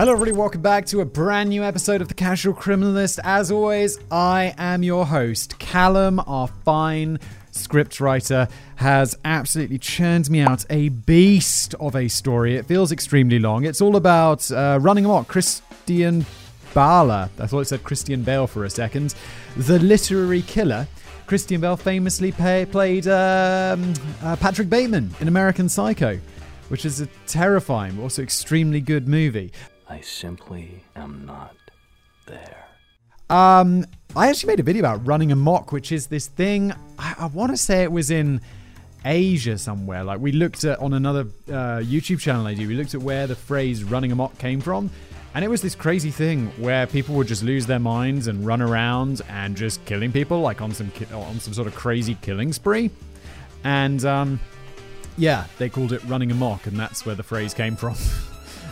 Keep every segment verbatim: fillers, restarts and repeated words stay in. Hello everybody, welcome back to a brand new episode of the Casual Criminalist. As always, I am your host, Callum, our fine scriptwriter, has absolutely churned me out a beast of a story. It feels extremely long. It's all about uh, running amok, Krystian Bala. I thought it said Christian Bale for a second. The literary killer. Krystian Bale famously pay, played um, uh, Patrick Bateman in American Psycho, which is a terrifying but also extremely good movie. I simply am not there. Um, I actually made a video about running amok, which is this thing. I, I want to say it was in Asia somewhere. Like, we looked at, on another uh, YouTube channel I do, we looked at where the phrase running amok came from. And it was this crazy thing where people would just lose their minds and run around and just killing people, like on some, ki- on some sort of crazy killing spree. And, um, yeah, they called it running amok, and that's where the phrase came from.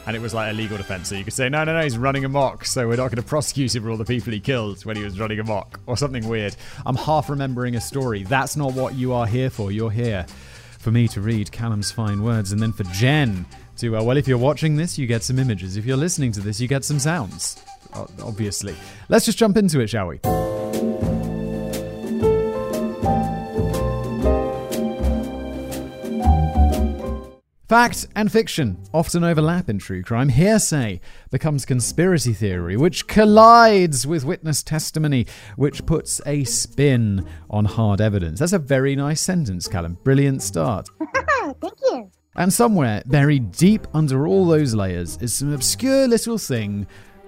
And it was like a legal defense. So you could say, no, no, no, he's running amok, so we're not going to prosecute him for all the people he killed when he was running amok, or something weird. I'm half remembering a story. That's not what you are here for. You're here for me to read Callum's fine words, and then for Jen to, uh, well, if you're watching this, you get some images. If you're listening to this, you get some sounds, obviously. Let's just jump into it, shall we? Fact and fiction often overlap in true crime. Hearsay becomes conspiracy theory, which collides with witness testimony, which puts a spin on hard evidence. That's a very nice sentence, Callum. Brilliant start. Thank you. And somewhere, buried deep under all those layers, is some obscure little thing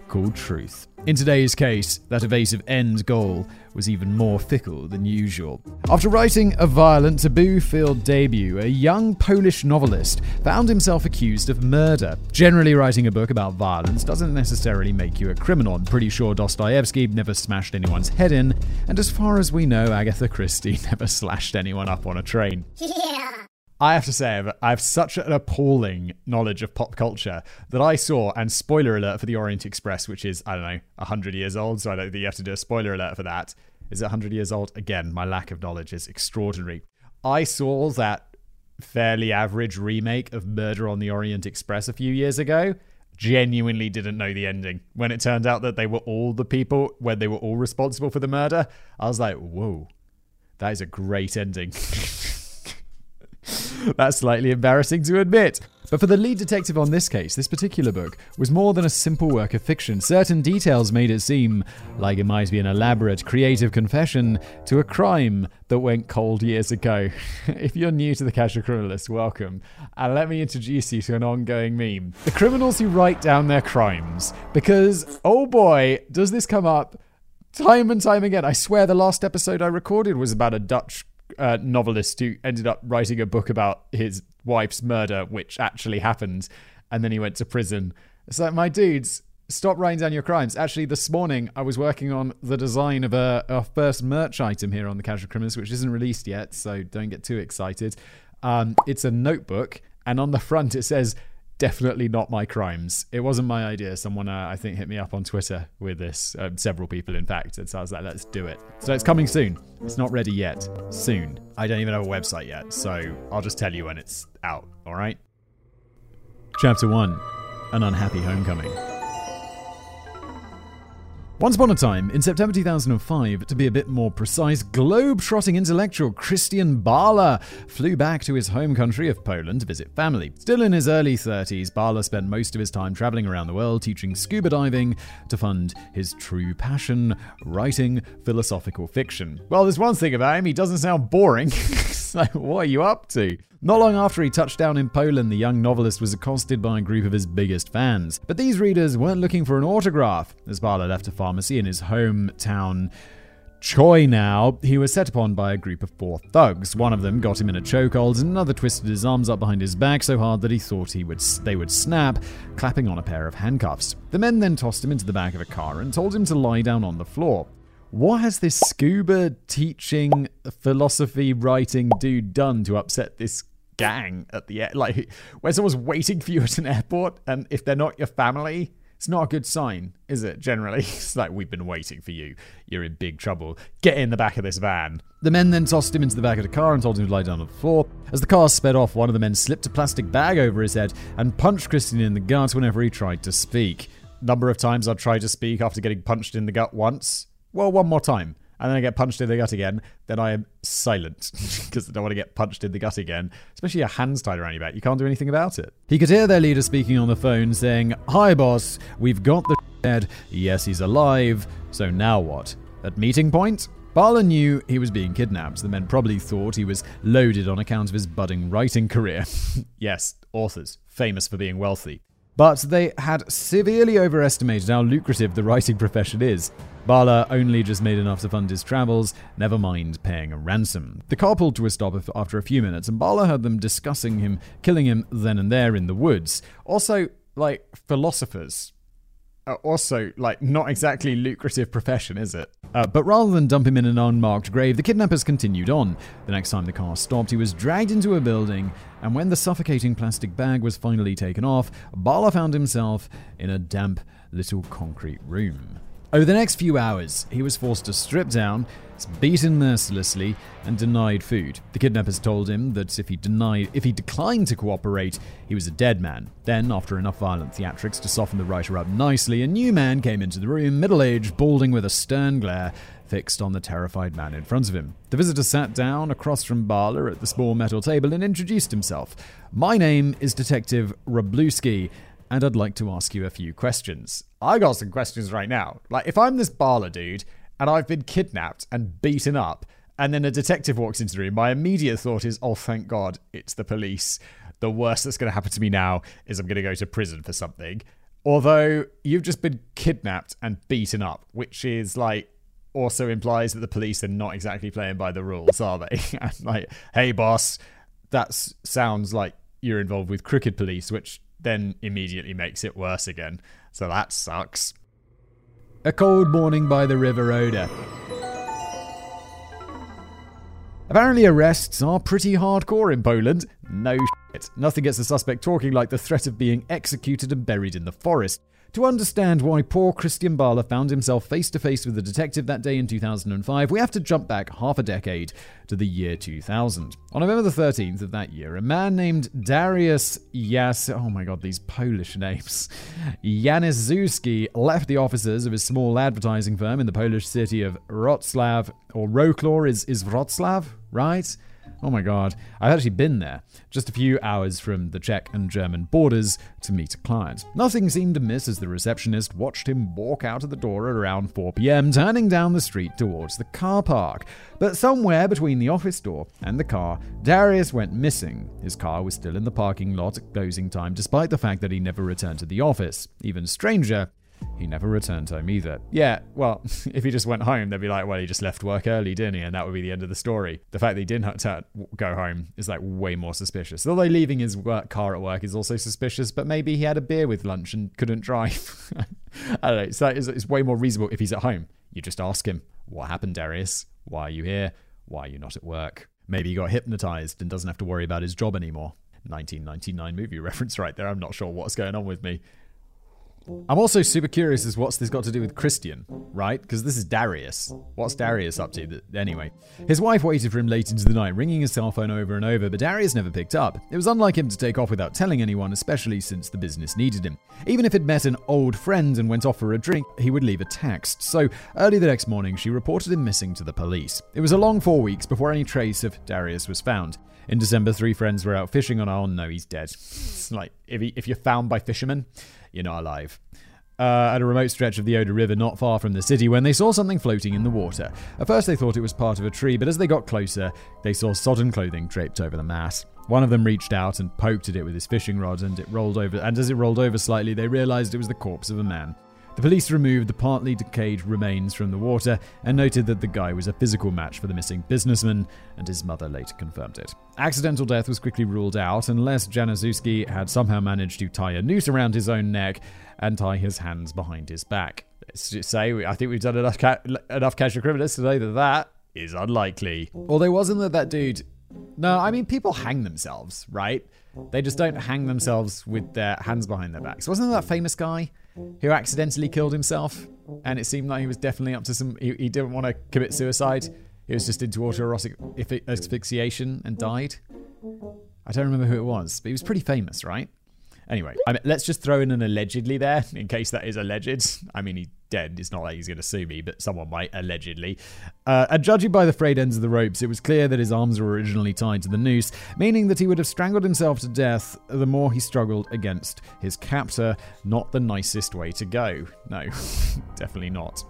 called truth. In today's case, that evasive end goal was even more fickle than usual. After writing a violent, taboo-filled debut, a young Polish novelist found himself accused of murder. Generally, writing a book about violence doesn't necessarily make you a criminal. I'm pretty sure Dostoevsky never smashed anyone's head in, and as far as we know, Agatha Christie never slashed anyone up on a train. Yeah. I have to say, I have such an appalling knowledge of pop culture that I saw, and spoiler alert for The Orient Express, which is, I don't know, one hundred years old, so I don't think you have to do a spoiler alert for that. Is it one hundred years old? Again, my lack of knowledge is extraordinary. I saw that fairly average remake of Murder on the Orient Express a few years ago. Genuinely didn't know the ending. When it turned out that they were all the people, when they were all responsible for the murder, I was like, whoa, that is a great ending. That's slightly embarrassing to admit. But for the lead detective on this case, this particular book was more than a simple work of fiction. Certain details made it seem like it might be an elaborate, creative confession to a crime that went cold years ago. If you're new to the Casual Criminalist, welcome. And let me introduce you to an ongoing meme. The criminals who write down their crimes. Because, oh boy, does this come up time and time again. I swear the last episode I recorded was about a Dutch Uh, novelist who ended up writing a book about his wife's murder, which actually happened, and then he went to prison. It's like, my dudes, stop writing down your crimes. Actually, this morning I was working on the design of a, our first merch item here on the Casual Criminalist, which isn't released yet, so don't get too excited. Um, it's a notebook, and on the front it says, definitely not my crimes. It wasn't my idea. Someone, uh, I think, hit me up on Twitter with this. Um, several people, in fact. And so I was like, let's do it. So it's coming soon. It's not ready yet. Soon. I don't even have a website yet. So I'll just tell you when it's out. All right? Chapter one. An Unhappy Homecoming. Once upon a time, in September two thousand five, to be a bit more precise, globe-trotting intellectual Krystian Bala flew back to his home country of Poland to visit family. Still in his early thirties, Bala spent most of his time traveling around the world, teaching scuba diving to fund his true passion, writing philosophical fiction. Well, there's one thing about him, he doesn't sound boring. So what are you up to? Not long after he touched down in Poland, the young novelist was accosted by a group of his biggest fans. But these readers weren't looking for an autograph. As Bala left a pharmacy in his hometown Chojnów, he was set upon by a group of four thugs. One of them got him in a chokehold, and another twisted his arms up behind his back so hard that he thought he would they would snap, clapping on a pair of handcuffs. The men then tossed him into the back of a car and told him to lie down on the floor. What has this scuba teaching, philosophy writing dude done to upset this gang at the air? Like, where someone's waiting for you at an airport, and if they're not your family, It's not a good sign, is it, generally? It's like, we've been waiting for you. You're in big trouble. Get in the back of this van. The men then tossed him into the back of the car and told him to lie down on the floor. As the car sped off, one of the men slipped a plastic bag over his head and punched Krystian in the gut whenever he tried to speak. Number of times I've tried to speak after getting punched in the gut once. Well, one more time. And then I get punched in the gut again. Then I am silent because I don't want to get punched in the gut again. Especially your hands tied around your back. You can't do anything about it. He could hear their leader speaking on the phone saying, "Hi, boss. We've got the dead. Yes, he's alive. So now what? At meeting point?" Bala knew he was being kidnapped. The men probably thought he was loaded on account of his budding writing career. Yes, authors. Famous for being wealthy. But they had severely overestimated how lucrative the writing profession is. Bala only just made enough to fund his travels, never mind paying a ransom. The car pulled to a stop after a few minutes, and Bala heard them discussing him killing him then and there in the woods. Also, like, philosophers. Uh, also, like, not exactly lucrative profession, is it? Uh, but rather than dump him in an unmarked grave, the kidnappers continued on. The next time the car stopped, he was dragged into a building, and when the suffocating plastic bag was finally taken off, Bala found himself in a damp little concrete room. Over the next few hours, he was forced to strip down, beaten mercilessly, and denied food. The kidnappers told him that if he denied, if he declined to cooperate, he was a dead man. Then, after enough violent theatrics to soften the writer up nicely, a new man came into the room, middle-aged, balding with a stern glare fixed on the terrified man in front of him. The visitor sat down across from Bala at the small metal table and introduced himself. "My name is Detective Wroblewski, and I'd like to ask you a few questions." I got some questions right now. Like, if I'm this Bala dude, and I've been kidnapped and beaten up, and then a detective walks into the room, my immediate thought is, oh, thank God, it's the police. The worst that's going to happen to me now is I'm going to go to prison for something. Although, you've just been kidnapped and beaten up, which is, like, also implies that the police are not exactly playing by the rules, are they? And, like, hey, boss, that sounds like you're involved with crooked police, which then immediately makes it worse again. So that sucks. A cold morning by the River Oder. Apparently arrests are pretty hardcore in Poland. No shit. Nothing gets the suspect talking like the threat of being executed and buried in the forest. To understand why poor Krystian Bala found himself face-to-face with a detective that day in two thousand five, we have to jump back half a decade to the year two thousand. On November the thirteenth of that year, a man named Dariusz Jas... Oh my god, these Polish names. Janiszewski left the offices of his small advertising firm in the Polish city of Wrocław, or Wrocław is, is Wrocław, right? Oh my god, I've actually been there, just a few hours from the Czech and German borders to meet a client. Nothing seemed amiss as the receptionist watched him walk out of the door at around four p.m, turning down the street towards the car park. But somewhere between the office door and the car, Dariusz went missing. His car was still in the parking lot at closing time, despite the fact that he never returned to the office. Even stranger, he never returned home either. Yeah, well, if he just went home, they'd be like, well, he just left work early, didn't he? And that would be the end of the story. The fact that he didn't go home is, like, way more suspicious. Although leaving his work car at work is also suspicious, but maybe he had a beer with lunch and couldn't drive. I don't know. So it's, it's way more reasonable if he's at home. You just ask him, what happened, Dariusz? Why are you here? Why are you not at work? Maybe he got hypnotized and doesn't have to worry about his job anymore. nineteen ninety-nine movie reference right there. I'm not sure what's going on with me. I'm also super curious as what's this got to do with Krystian, right? Because this is Dariusz. What's Dariusz up to? Anyway, his wife waited for him late into the night, ringing his cell phone over and over, but Dariusz never picked up. It was unlike him to take off without telling anyone, especially since the business needed him. Even if he'd met an old friend and went off for a drink, he would leave a text. So early the next morning, she reported him missing to the police. It was a long four weeks before any trace of Dariusz was found. In December, three friends were out fishing on our... Oh, no, he's dead. It's like, if, he, if you're found by fishermen, you're not alive. Uh, at a remote stretch of the Oder River not far from the city when they saw something floating in the water. At first they thought it was part of a tree, but as they got closer, they saw sodden clothing draped over the mass. One of them reached out and poked at it with his fishing rod, and it rolled over. And as it rolled over slightly, they realized it was the corpse of a man. The police removed the partly decayed remains from the water and noted that the guy was a physical match for the missing businessman, and his mother later confirmed it. Accidental death was quickly ruled out unless Janiszewski had somehow managed to tie a noose around his own neck and tie his hands behind his back. Let's just say, I think we've done enough, ca- enough casual criminals to know that that is unlikely. Although wasn't that that dude... No, I mean, people hang themselves, right? They just don't hang themselves with their hands behind their backs. Wasn't that that famous guy... who accidentally killed himself, and it seemed like he was definitely up to some... He, he didn't want to commit suicide. He was just into autoerotic asphyxiation and died. I don't remember who it was, but he was pretty famous, right? Anyway, I mean, let's just throw in an allegedly there, in case that is alleged. I mean, he's dead. It's not like he's going to sue me, but someone might, allegedly. Uh, and judging by the frayed ends of the ropes, it was clear that his arms were originally tied to the noose, meaning that he would have strangled himself to death the more he struggled against his captor. Not the nicest way to go. No, definitely not.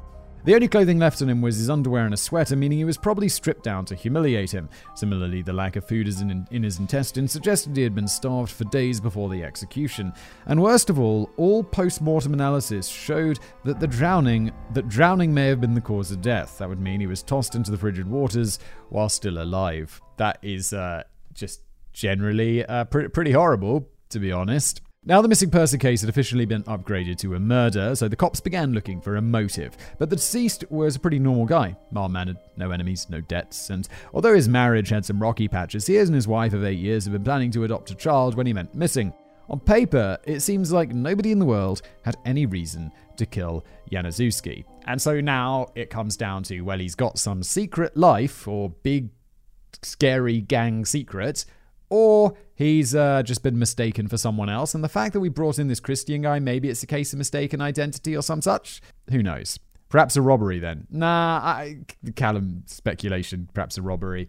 The only clothing left on him was his underwear and a sweater, meaning he was probably stripped down to humiliate him. Similarly, the lack of food in his intestines suggested he had been starved for days before the execution. And worst of all, all post-mortem analysis showed that the drowning that drowning may have been the cause of death. That would mean he was tossed into the frigid waters while still alive. That is uh, just generally uh, pre- pretty horrible, to be honest. Now, the missing person case had officially been upgraded to a murder, so the cops began looking for a motive. But the deceased was a pretty normal guy, mild-mannered, no enemies, no debts, and although his marriage had some rocky patches, he and his wife of eight years had been planning to adopt a child when he went missing. On paper, it seems like nobody in the world had any reason to kill Janiszewski. And so now it comes down to, well, he's got some secret life, or big, scary gang secret, or he's uh, just been mistaken for someone else. And the fact that we brought in this Krystian guy, maybe it's a case of mistaken identity or some such. Who knows? Perhaps a robbery then. Nah, I, Callum speculation, perhaps a robbery.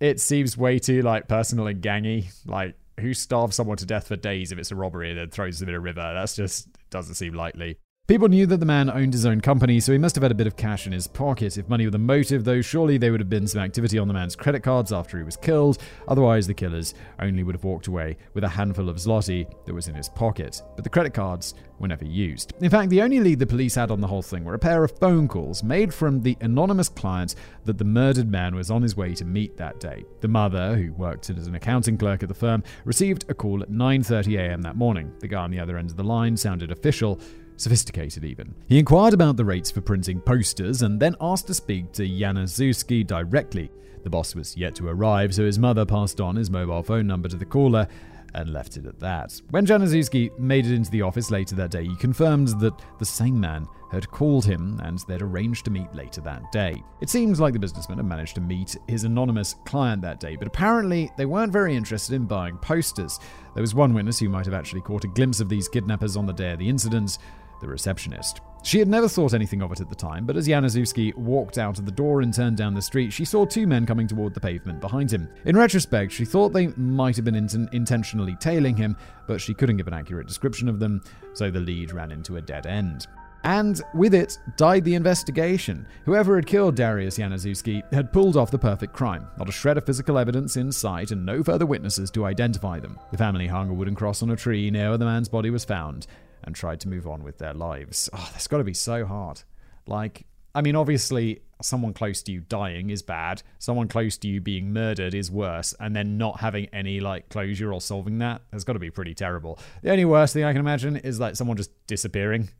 It seems way too, like, personal and gangy. Like, who starves someone to death for days if it's a robbery and then throws them in a river? That's just, doesn't seem likely. People knew that the man owned his own company, so he must have had a bit of cash in his pocket. If money were the motive, though, surely there would have been some activity on the man's credit cards after he was killed. Otherwise, the killers only would have walked away with a handful of zloty that was in his pocket. But the credit cards were never used. In fact, the only lead the police had on the whole thing were a pair of phone calls made from the anonymous client that the murdered man was on his way to meet that day. The mother, who worked as an accounting clerk at the firm, received a call at nine thirty a.m. that morning. The guy on the other end of the line sounded official, sophisticated even. He inquired about the rates for printing posters and then asked to speak to Janiszewski directly. The boss was yet to arrive, so his mother passed on his mobile phone number to the caller and left it at that. When Janiszewski made it into the office later that day, he confirmed that the same man had called him and they'd arranged to meet later that day. It seems like the businessman had managed to meet his anonymous client that day, but apparently they weren't very interested in buying posters. There was one witness who might have actually caught a glimpse of these kidnappers on the day of the incident, the receptionist. She had never thought anything of it at the time, but as Janiszewski walked out of the door and turned down the street, she saw two men coming toward the pavement behind him. In retrospect, she thought they might have been int- intentionally tailing him, but she couldn't give an accurate description of them, so the lead ran into a dead end. And with it died the investigation. Whoever had killed Dariusz Janiszewski had pulled off the perfect crime. Not a shred of physical evidence in sight and no further witnesses to identify them. The family hung a wooden cross on a tree near where the man's body was found and tried to move on with their lives. Oh, that's got to be so hard. Like, I mean, obviously, someone close to you dying is bad. Someone close to you being murdered is worse. And then not having any, like, closure or solving that has got to be pretty terrible. The only worst thing I can imagine is, like, someone just disappearing.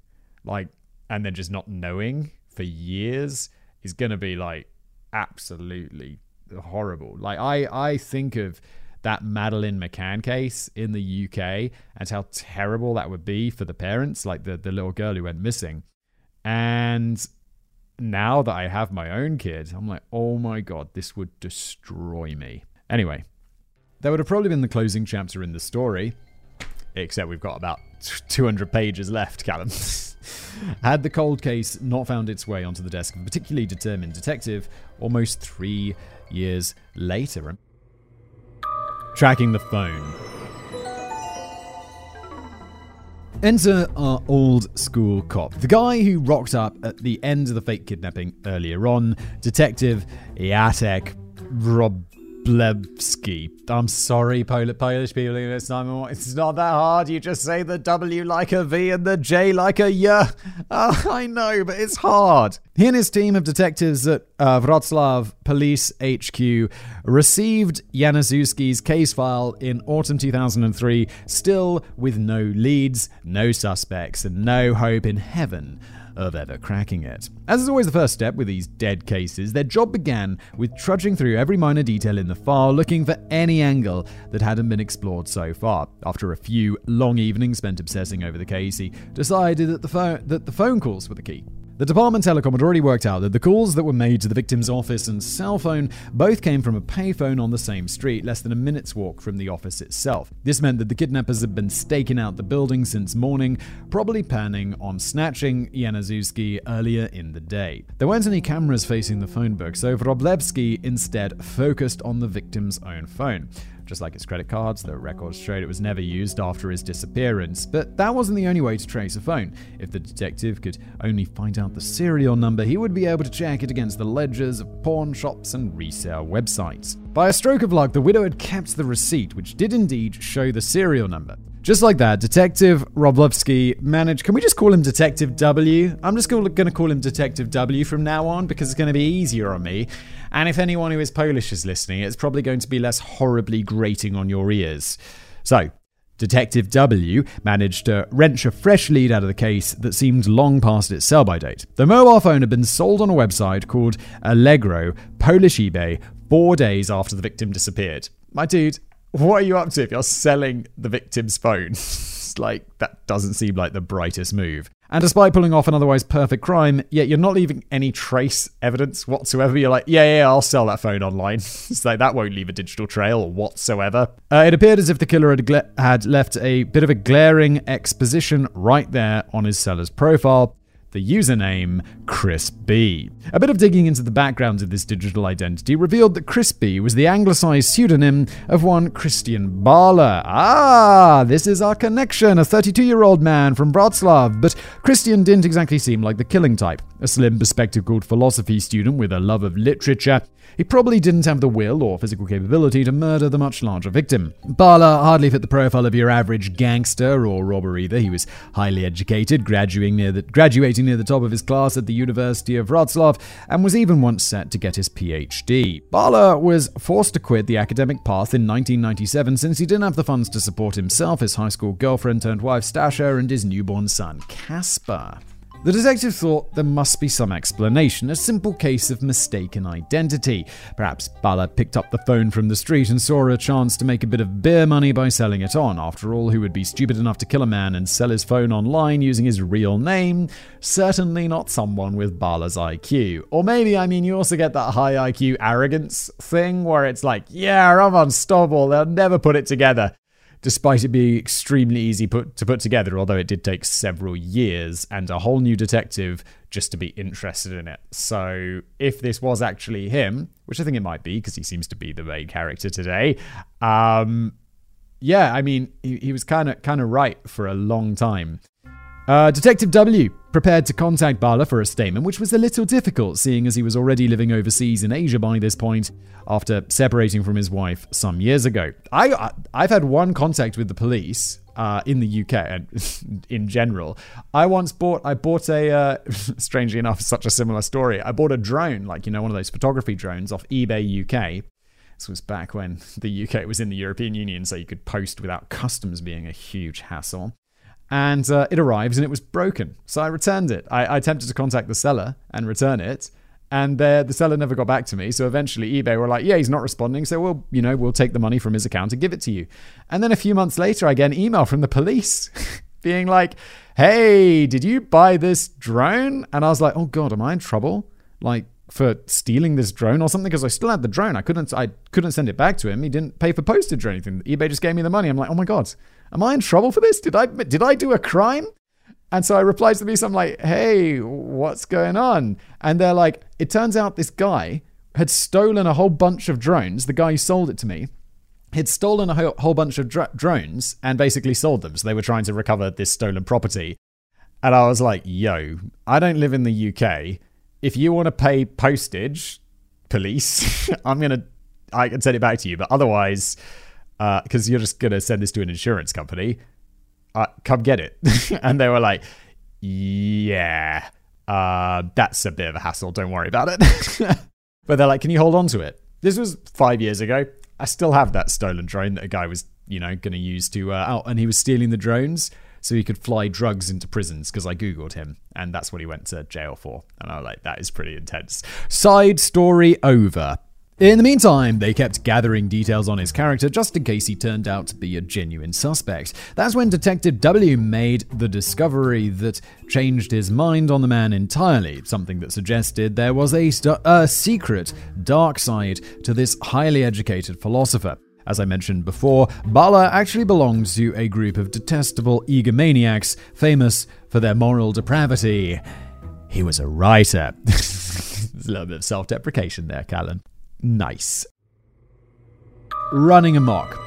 Like, and then just not knowing for years is going to be, like, absolutely horrible. Like, I, I think of that Madeleine McCann case in the U K and how terrible that would be for the parents, like the, the little girl who went missing. And now that I have my own kid, I'm like, oh my God, this would destroy me. Anyway, that would have probably been the closing chapter in the story, except we've got about two hundred pages left, Callum. Had the cold case not found its way onto the desk of a particularly determined detective almost three years later. Tracking the phone. Enter our old school cop. The guy who rocked up at the end of the fake kidnapping earlier on, Detective Jacek Wroblewski. I'm sorry, Pol- Polish people. It's not, it's not that hard. You just say the W like a V and the J like a Y. Oh, I know, but it's hard. He and his team of detectives at uh, Wrocław Police H Q received Janiszewski's case file in autumn two thousand three, still with no leads, no suspects, and no hope in heaven of ever cracking it. As is always the first step with these dead cases, their job began with trudging through every minor detail in the file, looking for any angle that hadn't been explored so far. After a few long evenings spent obsessing over the case, he decided that the, pho- that the phone calls were the key. The department telecom had already worked out that the calls that were made to the victim's office and cell phone both came from a payphone on the same street, less than a minute's walk from the office itself. This meant that the kidnappers had been staking out the building since morning, probably planning on snatching Janiszewski earlier in the day. There weren't any cameras facing the phone book, so Wroblewski instead focused on the victim's own phone. Just like his credit cards, the records showed it was never used after his disappearance. But that wasn't the only way to trace a phone. If the detective could only find out the serial number, he would be able to check it against the ledgers of pawn shops and resale websites. By a stroke of luck, the widow had kept the receipt, which did indeed show the serial number. Just like that, Detective Wroblewski managed... Can we just call him Detective W? I'm just going to call him Detective W from now on because it's going to be easier on me. And if anyone who is Polish is listening, it's probably going to be less horribly grating on your ears. So, Detective W managed to wrench a fresh lead out of the case that seemed long past its sell-by date. The mobile phone had been sold on a website called Allegro, Polish eBay, four days after the victim disappeared. My dude... What are you up to if you're selling the victim's phone? Like, that doesn't seem like the brightest move. And despite pulling off an otherwise perfect crime, yet you're not leaving any trace evidence whatsoever. You're like, yeah, yeah, I'll sell that phone online. It's like, that won't leave a digital trail whatsoever. Uh, it appeared as if the killer had, gla- had left a bit of a glaring exposition right there on his seller's profile. The username, Chris B. A bit of digging into the background of this digital identity revealed that Chris B was the anglicised pseudonym of one Krystian Bala. Ah, this is our connection, a thirty-two-year-old man from Wrocław. But Krystian didn't exactly seem like the killing type. A slim, bespectacled philosophy student with a love of literature, he probably didn't have the will or physical capability to murder the much larger victim. Bala hardly fit the profile of your average gangster or robber either. He was highly educated, graduating near the, graduating near the top of his class at the University of Wrocław, and was even once set to get his P H D. Bala was forced to quit the academic path in nineteen ninety-seven since he didn't have the funds to support himself, his high school girlfriend turned wife Stasia, and his newborn son Kasper. The detective thought there must be some explanation, a simple case of mistaken identity. Perhaps Bala picked up the phone from the street and saw a chance to make a bit of beer money by selling it on. After all, who would be stupid enough to kill a man and sell his phone online using his real name? Certainly not someone with Bala's I Q. Or maybe, I mean, you also get that high I Q arrogance thing where it's like, yeah, I'm unstoppable, they'll never put it together. Despite it being extremely easy put, to put together, although it did take several years and a whole new detective just to be interested in it. So if this was actually him, which I think it might be because he seems to be the main character today, um, yeah, I mean, he, he was kind of kind of right for a long time. Uh, Detective W prepared to contact Bala for a statement, which was a little difficult, seeing as he was already living overseas in Asia by this point, after separating from his wife some years ago. I, I've had one contact with the police uh, in the U K and in general. I once bought, I bought a, uh, strangely enough, such a similar story. I bought a drone, like, you know, one of those photography drones off eBay U K. This was back when the U K was in the European Union, so you could post without customs being a huge hassle. And uh, it arrived and it was broken. So I returned it. I, I attempted to contact the seller and return it. And the, the seller never got back to me. So eventually eBay were like, yeah, he's not responding. So we'll, you know, we'll take the money from his account and give it to you. And then a few months later, I get an email from the police being like, hey, did you buy this drone? And I was like, oh God, am I in trouble? Like, for stealing this drone or something? Because I still had the drone. I couldn't, I couldn't send it back to him. He didn't pay for postage or anything. eBay just gave me the money. I'm like, oh my God. Am I in trouble for this? Did I did I do a crime? And so I replied to the police. I'm like, hey, what's going on? And they're like, it turns out this guy had stolen a whole bunch of drones. The guy who sold it to me had stolen a whole bunch of dr- drones and basically sold them. So they were trying to recover this stolen property. And I was like, yo, I don't live in the U K. If you want to pay postage, police, I'm going to, I can send it back to you. But otherwise... because uh, you're just going to send this to an insurance company, uh, come get it. And they were like, yeah, Uh, that's a bit of a hassle. Don't worry about it. But they're like, can you hold on to it? This was five years ago. I still have that stolen drone that a guy was, you know, going to use to uh, out. And he was stealing the drones so he could fly drugs into prisons, because I Googled him and that's what he went to jail for. And I was like, that is pretty intense. Side story over. In the meantime, they kept gathering details on his character just in case he turned out to be a genuine suspect. That's when Detective W made the discovery that changed his mind on the man entirely, something that suggested there was a, st- a secret dark side to this highly educated philosopher. As I mentioned before, Bala actually belongs to a group of detestable egomaniacs famous for their moral depravity. He was a writer. There's a little bit of self-deprecation there, Callan. Nice. Running amok.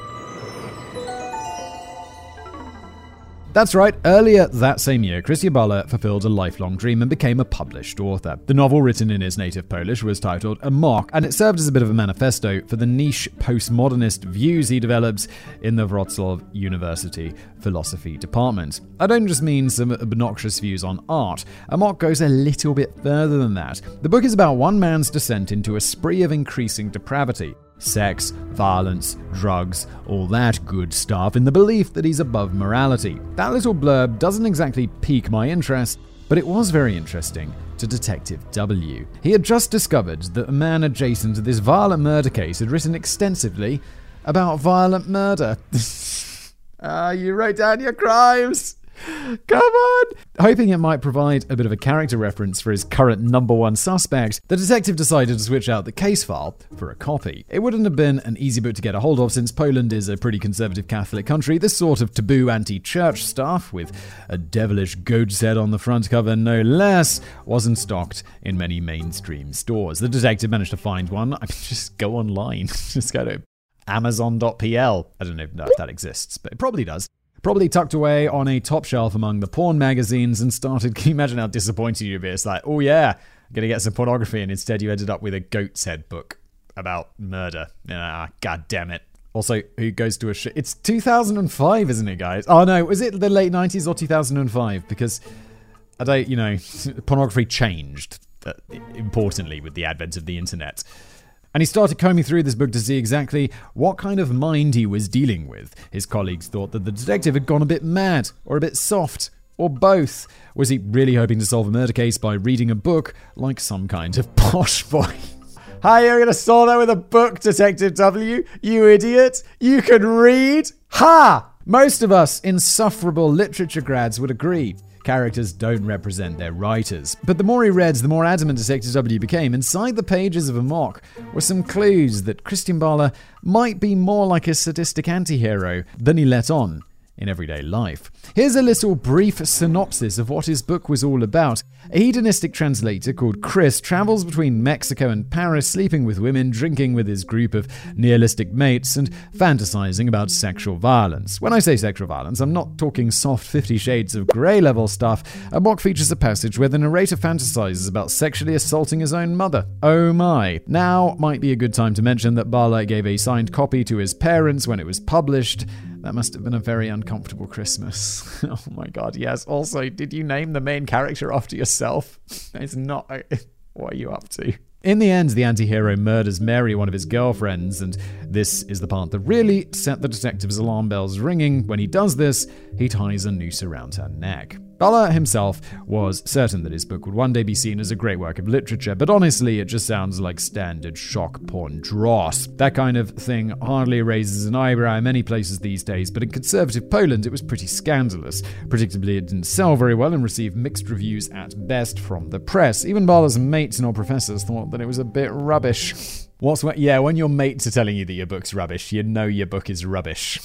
That's right, earlier that same year, Krystian Bala fulfilled a lifelong dream and became a published author. The novel, written in his native Polish, was titled Amok, and it served as a bit of a manifesto for the niche postmodernist views he develops in the Wrocław University Philosophy Department. I don't just mean some obnoxious views on art. Amok goes a little bit further than that. The book is about one man's descent into a spree of increasing depravity. Sex, violence, drugs, all that good stuff, in the belief that he's above morality. That little blurb doesn't exactly pique my interest, but it was very interesting to Detective W. He had just discovered that a man adjacent to this violent murder case had written extensively about violent murder. Ah, uh, you wrote down your crimes! Come on! Hoping it might provide a bit of a character reference for his current number one suspect, the detective decided to switch out the case file for a copy. It wouldn't have been an easy book to get a hold of, since Poland is a pretty conservative Catholic country. This sort of taboo anti-church stuff, with a devilish goat's head on the front cover no less, wasn't stocked in many mainstream stores. The detective managed to find one. I mean, just go online. Just go to amazon dot p l. I don't even know if that exists, but it probably does. Probably tucked away on a top shelf among the porn magazines, and started, can you imagine how disappointed you'd be? It's like, oh yeah, I'm going to get some pornography, and instead you ended up with a goat's head book about murder. Ah, god damn it. Also, who goes to a shit? It's two thousand five, isn't it, guys? Oh no, was it the late nineties or two thousand five? Because, I don't, you know, pornography changed, uh, importantly, with the advent of the internet. And he started combing through this book to see exactly what kind of mind he was dealing with. His colleagues thought that the detective had gone a bit mad, or a bit soft, or both. Was he really hoping to solve a murder case by reading a book like some kind of posh boy? Hi, you're going to solve that with a book, Detective W? You idiot! You can read? Ha! Most of us insufferable literature grads would agree. Characters don't represent their writers. But the more he read, the more adamant Detective W became. Inside the pages of Amok were some clues that Krystian Bala might be more like a sadistic anti-hero than he let on in everyday life. Here's a little brief synopsis of what his book was all about. A hedonistic translator called Chris travels between Mexico and Paris, sleeping with women, drinking with his group of nihilistic mates, and fantasizing about sexual violence. When I say sexual violence, I'm not talking soft Fifty Shades of Grey level stuff. Amok features a passage where the narrator fantasizes about sexually assaulting his own mother. Oh my. Now might be a good time to mention that Bala gave a signed copy to his parents when it was published. That must have been a very uncomfortable Christmas. Oh my god, yes. Also, did you name the main character after yourself? It's not... What are you up to? In the end, the anti-hero murders Mary, one of his girlfriends, and this is the part that really set the detective's alarm bells ringing. When he does this, he ties a noose around her neck. Bala himself was certain that his book would one day be seen as a great work of literature, but honestly, it just sounds like standard shock porn dross. That kind of thing hardly raises an eyebrow in many places these days, but in conservative Poland, it was pretty scandalous. Predictably, it didn't sell very well and received mixed reviews at best from the press. Even Bala's mates and old professors thought that it was a bit rubbish. What's yeah, when your mates are telling you that your book's rubbish, you know your book is rubbish.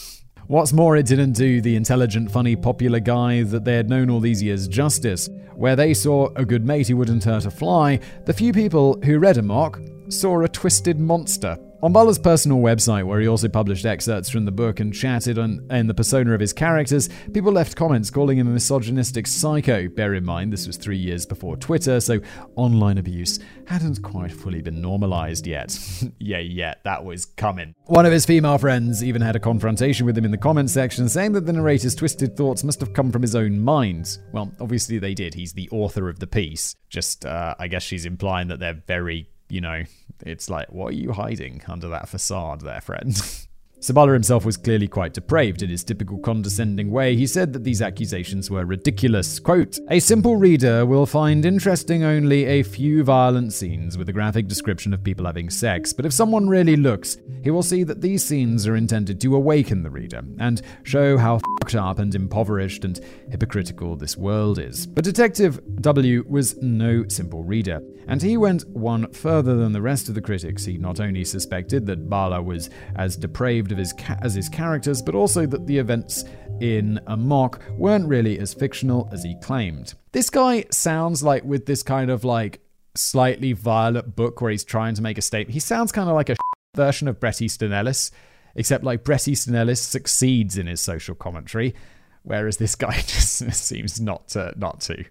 What's more, it didn't do the intelligent, funny, popular guy that they had known all these years justice. Where they saw a good mate who wouldn't hurt a fly, the few people who read Amok saw a twisted monster. On Bala's personal website, where he also published excerpts from the book and chatted on in the persona of his characters, people left comments calling him a misogynistic psycho. Bear in mind, this was three years before Twitter, so online abuse hadn't quite fully been normalized yet. yeah, yeah, that was coming. One of his female friends even had a confrontation with him in the comments section, saying that the narrator's twisted thoughts must have come from his own mind. Well, obviously they did. He's the author of the piece. Just, uh, I guess she's implying that they're very... You know, it's like, what are you hiding under that facade there, friend? Bala himself was clearly quite depraved. In his typical condescending way, he said that these accusations were ridiculous. Quote, "A simple reader will find interesting only a few violent scenes with a graphic description of people having sex, but if someone really looks, he will see that these scenes are intended to awaken the reader and show how fucked up and impoverished and hypocritical this world is." But Detective W was no simple reader, and he went one further than the rest of the critics. He not only suspected that Bala was as depraved His ca- as his characters, but also that the events in Amok weren't really as fictional as he claimed. This guy sounds like, with this kind of like slightly violent book where he's trying to make a statement, he sounds kind of like a version of Bret Easton Ellis, except like Bret Easton Ellis succeeds in his social commentary, whereas this guy just seems not to, not to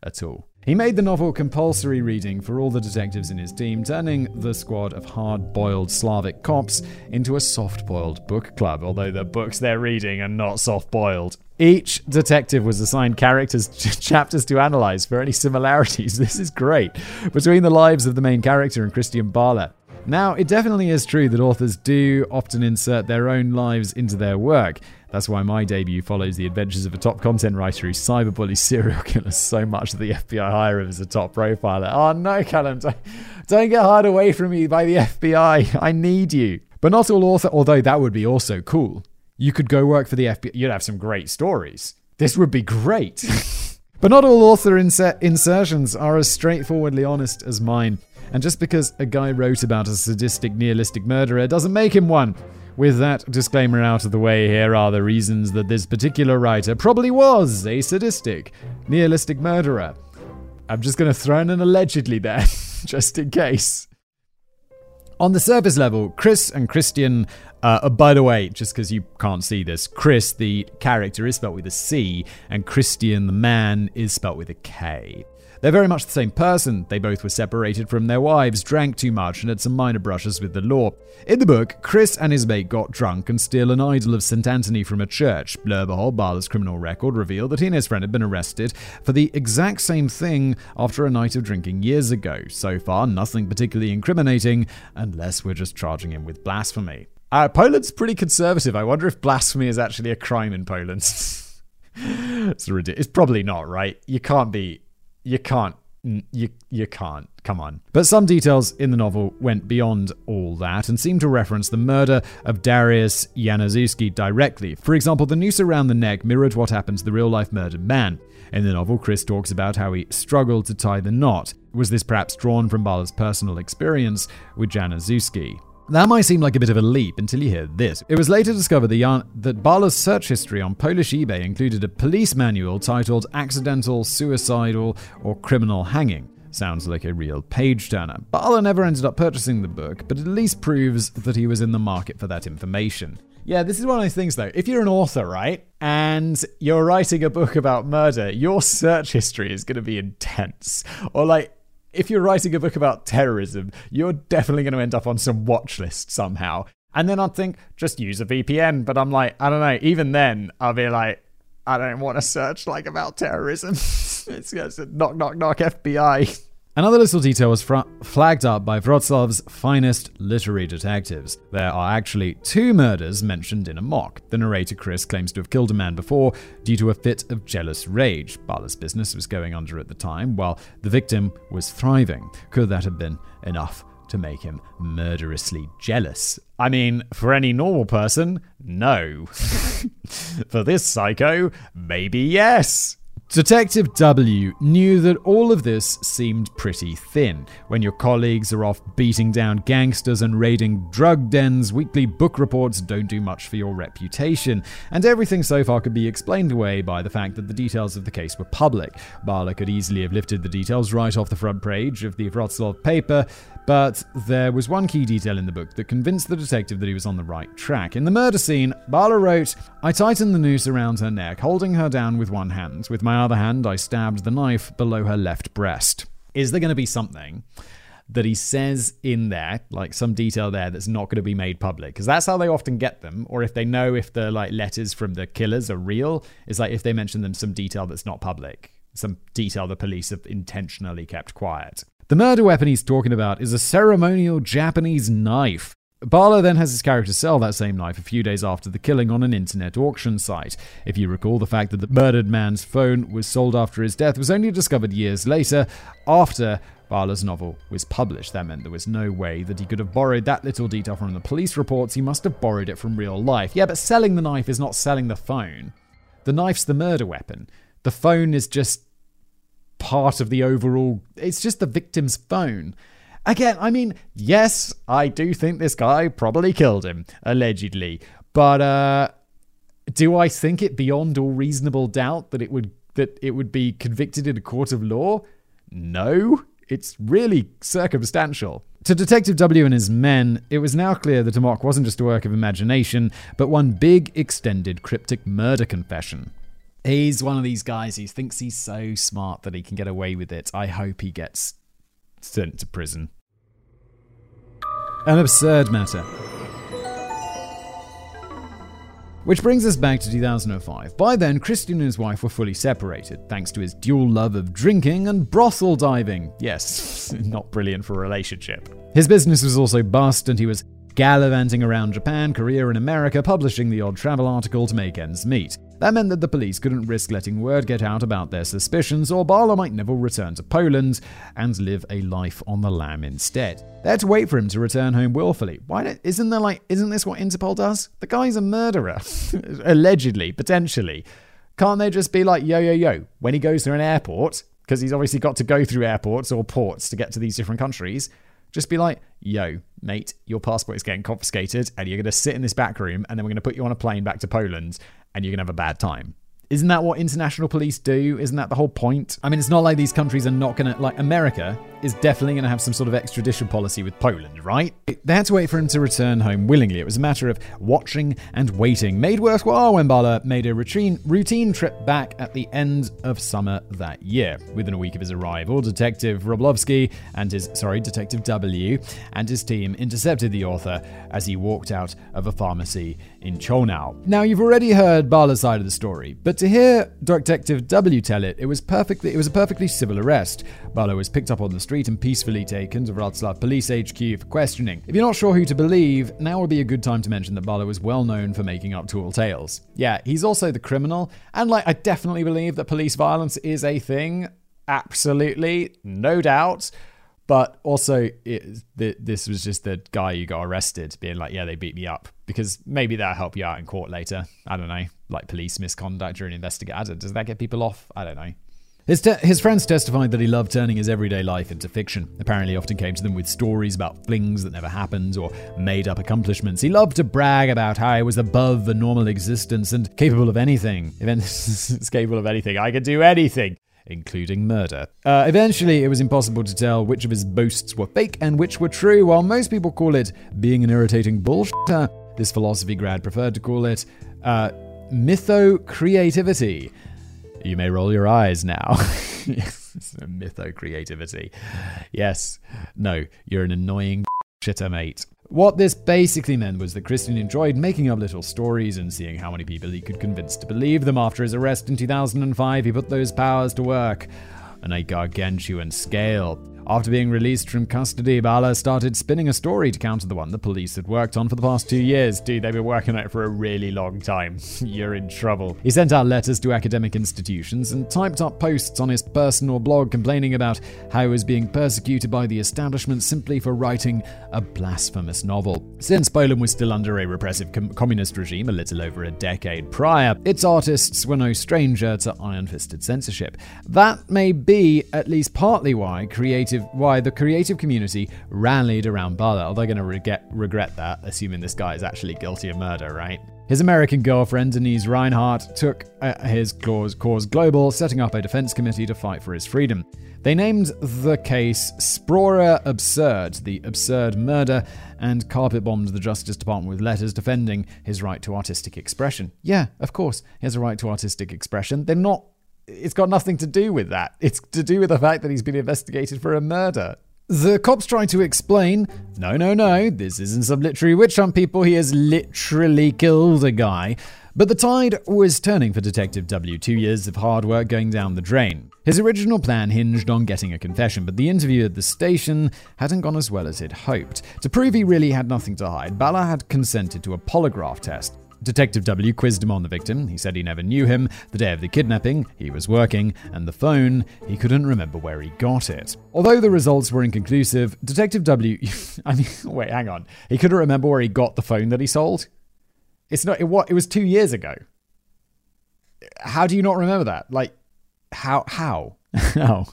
at all. He made the novel compulsory reading for all the detectives in his team, turning the squad of hard-boiled Slavic cops into a soft-boiled book club, although the books they're reading are not soft-boiled. Each detective was assigned characters, chapters to analyze for any similarities. This is great. Between the lives of the main character and Krystian Bala. Now, it definitely is true that authors do often insert their own lives into their work. That's why my debut follows the adventures of a top content writer who cyberbullies serial killers so much that the F B I hire him as a top profiler. Oh no, Callum, don't, don't get hired away from me by the F B I. I need you. But not all author, although that would be also cool. You could go work for the F B I. You'd have some great stories. This would be great. But not all author inser- insertions are as straightforwardly honest as mine. And just because a guy wrote about a sadistic, nihilistic murderer doesn't make him one. With that disclaimer out of the way, here are the reasons that this particular writer probably was a sadistic, nihilistic murderer. I'm just going to throw in an allegedly there, just in case. On the surface level, Chris and Krystian... Uh, by the way, just because you can't see this, Chris, the character, is spelt with a C, and Krystian, the man, is spelt with a K. They're very much the same person. They both were separated from their wives, drank too much, and had some minor brushes with the law. In the book, Chris and his mate got drunk and steal an idol of Saint Anthony from a church. Blur the whole Bala's criminal record revealed that he and his friend had been arrested for the exact same thing after a night of drinking years ago. So far, nothing particularly incriminating, unless we're just charging him with blasphemy. Uh, Poland's pretty conservative. I wonder if blasphemy is actually a crime in Poland. It's ridiculous. It's probably not, right? You can't be... You can't, you you can't, come on. But some details in the novel went beyond all that and seemed to reference the murder of Dariusz Janiszewski directly. For example, the noose around the neck mirrored what happened to the real-life murdered man. In the novel, Chris talks about how he struggled to tie the knot. Was this perhaps drawn from Bala's personal experience with Janiszewski? That might seem like a bit of a leap until you hear this. It was later discovered that, Jan- that Bala's search history on Polish eBay included a police manual titled Accidental, Suicidal, or Criminal Hanging. Sounds like a real page-turner. Bala never ended up purchasing the book, but at least proves that he was in the market for that information. Yeah, this is one of those things, though. If you're an author, right, and you're writing a book about murder, your search history is going to be intense. Or, like... If you're writing a book about terrorism, you're definitely going to end up on some watch list somehow. And then I'd think, just use a V P N. But I'm like, I don't know. Even then, I'll be like, I don't want to search like about terrorism. It's just a knock, knock, knock, F B I. Another little detail was fr- flagged up by Wrocław's finest literary detectives. There are actually two murders mentioned in Amok. The narrator Chris claims to have killed a man before due to a fit of jealous rage. Bala's business was going under at the time, while the victim was thriving. Could that have been enough to make him murderously jealous? I mean, for any normal person, no. For this psycho, maybe yes. Detective W knew that all of this seemed pretty thin. When your colleagues are off beating down gangsters and raiding drug dens, weekly book reports don't do much for your reputation, and everything so far could be explained away by the fact that the details of the case were public. Bala could easily have lifted the details right off the front page of the Wrocław paper, but there was one key detail in the book that convinced the detective that he was on the right track. In the murder scene, Bala wrote, "I tightened the noose around her neck, holding her down with one hand. With my other hand, I stabbed the knife below her left breast." Is there going to be something that he says in there, like some detail there that's not going to be made public? Because that's how they often get them. Or if they know if the like letters from the killers are real, it's like if they mention them some detail that's not public, some detail the police have intentionally kept quiet. The murder weapon he's talking about is a ceremonial Japanese knife. Bala then has his character sell that same knife a few days after the killing on an internet auction site. If you recall, the fact that the murdered man's phone was sold after his death was only discovered years later, after Bala's novel was published. That meant there was no way that he could have borrowed that little detail from the police reports. He must have borrowed it from real life. Yeah, but selling the knife is not selling the phone. The knife's the murder weapon. The phone is just part of the overall... It's just the victim's phone. Again, I mean, yes, I do think this guy probably killed him, allegedly. But uh, do I think it beyond all reasonable doubt that it would that it would be convicted in a court of law? No, it's really circumstantial. To Detective W and his men, it was now clear that Amok wasn't just a work of imagination, but one big, extended, cryptic murder confession. He's one of these guys who thinks he's so smart that he can get away with it. I hope he gets sent to prison. An absurd matter. Which brings us back to two thousand five. By then, Krystian and his wife were fully separated, thanks to his dual love of drinking and brothel diving. Yes, not brilliant for a relationship. His business was also bust, and he was gallivanting around Japan, Korea, and America, publishing the odd travel article to make ends meet. That meant that the police couldn't risk letting word get out about their suspicions, or Bala might never return to Poland and live a life on the lam instead. They had to wait for him to return home willfully. Why don't, isn't there like, isn't this what Interpol does? The guy's a murderer, allegedly, potentially. Can't they just be like, yo, yo, yo, when he goes through an airport, because he's obviously got to go through airports or ports to get to these different countries, just be like, yo, mate, your passport is getting confiscated and you're going to sit in this back room and then we're going to put you on a plane back to Poland and you're going to have a bad time. Isn't that what international police do? Isn't that the whole point? I mean, it's not like these countries are not going to... Like, America is definitely going to have some sort of extradition policy with Poland, right? They had to wait for him to return home willingly. It was a matter of watching and waiting, made worthwhile when Bala made a routine, routine trip back at the end of summer that year. Within a week of his arrival, Detective Wroblewski and his... Sorry, Detective W and his team intercepted the author as he walked out of a pharmacy in Chojnów. Now, you've already heard Bala's side of the story, but to hear Detective W tell it, it was perfectly it was a perfectly civil arrest. Bala was picked up on the street and peacefully taken to Wrocław Police H Q for questioning. If you're not sure who to believe, now would be a good time to mention that Bala was well known for making up tall tales. Yeah, he's also the criminal, and like I definitely believe that police violence is a thing. Absolutely, no doubt. But also, it, th- this was just the guy who got arrested being like, yeah, they beat me up. Because maybe that'll help you out in court later. I don't know. Like police misconduct during investigation. Does that get people off? I don't know. His, te- his friends testified that he loved turning his everyday life into fiction. Apparently often came to them with stories about things that never happened or made-up accomplishments. He loved to brag about how he was above the normal existence and capable of anything. If it's capable of anything, I could do anything. Including murder. Uh, eventually, it was impossible to tell which of his boasts were fake and which were true. While most people call it being an irritating bullshitter, this philosophy grad preferred to call it uh, mytho-creativity. You may roll your eyes now. Mytho-creativity. Yes. No, you're an annoying shitter, mate. What this basically meant was that Krystian enjoyed making up little stories and seeing how many people he could convince to believe them. After his arrest in two thousand five, he put those powers to work on a gargantuan scale. After being released from custody, Bala started spinning a story to counter the one the police had worked on for the past two years. Dude, they've been working on it for a really long time. You're in trouble. He sent out letters to academic institutions and typed up posts on his personal blog complaining about how he was being persecuted by the establishment simply for writing a blasphemous novel. Since Poland was still under a repressive com- communist regime a little over a decade prior, its artists were no stranger to iron-fisted censorship. That may be at least partly why creative why the creative community rallied around Bala, although they're going to regret that, assuming this guy is actually guilty of murder, right? His American girlfriend, Denise Reinhardt, took uh, his cause, cause global, setting up a defense committee to fight for his freedom. They named the case Sprora Absurd, the absurd murder, and carpet-bombed the Justice Department with letters defending his right to artistic expression. Yeah, of course, he has a right to artistic expression. They're not It's got nothing to do with that. It's to do with the fact that he's been investigated for a murder. The cops try to explain, no, no, no, this isn't some literary witch hunt, people. He has literally killed a guy. But the tide was turning for Detective W. Two years of hard work going down the drain. His original plan hinged on getting a confession, but the interview at the station hadn't gone as well as he'd hoped. To prove he really had nothing to hide, Bala had consented to a polygraph test. Detective W quizzed him on the victim. He said he never knew him. The day of the kidnapping, he was working, and the phone, he couldn't remember where he got it. Although the results were inconclusive, Detective W... I mean, wait, hang on. He couldn't remember where he got the phone that he sold? It's not... It, what, it was two years ago. How do you not remember that? Like, how? How? How?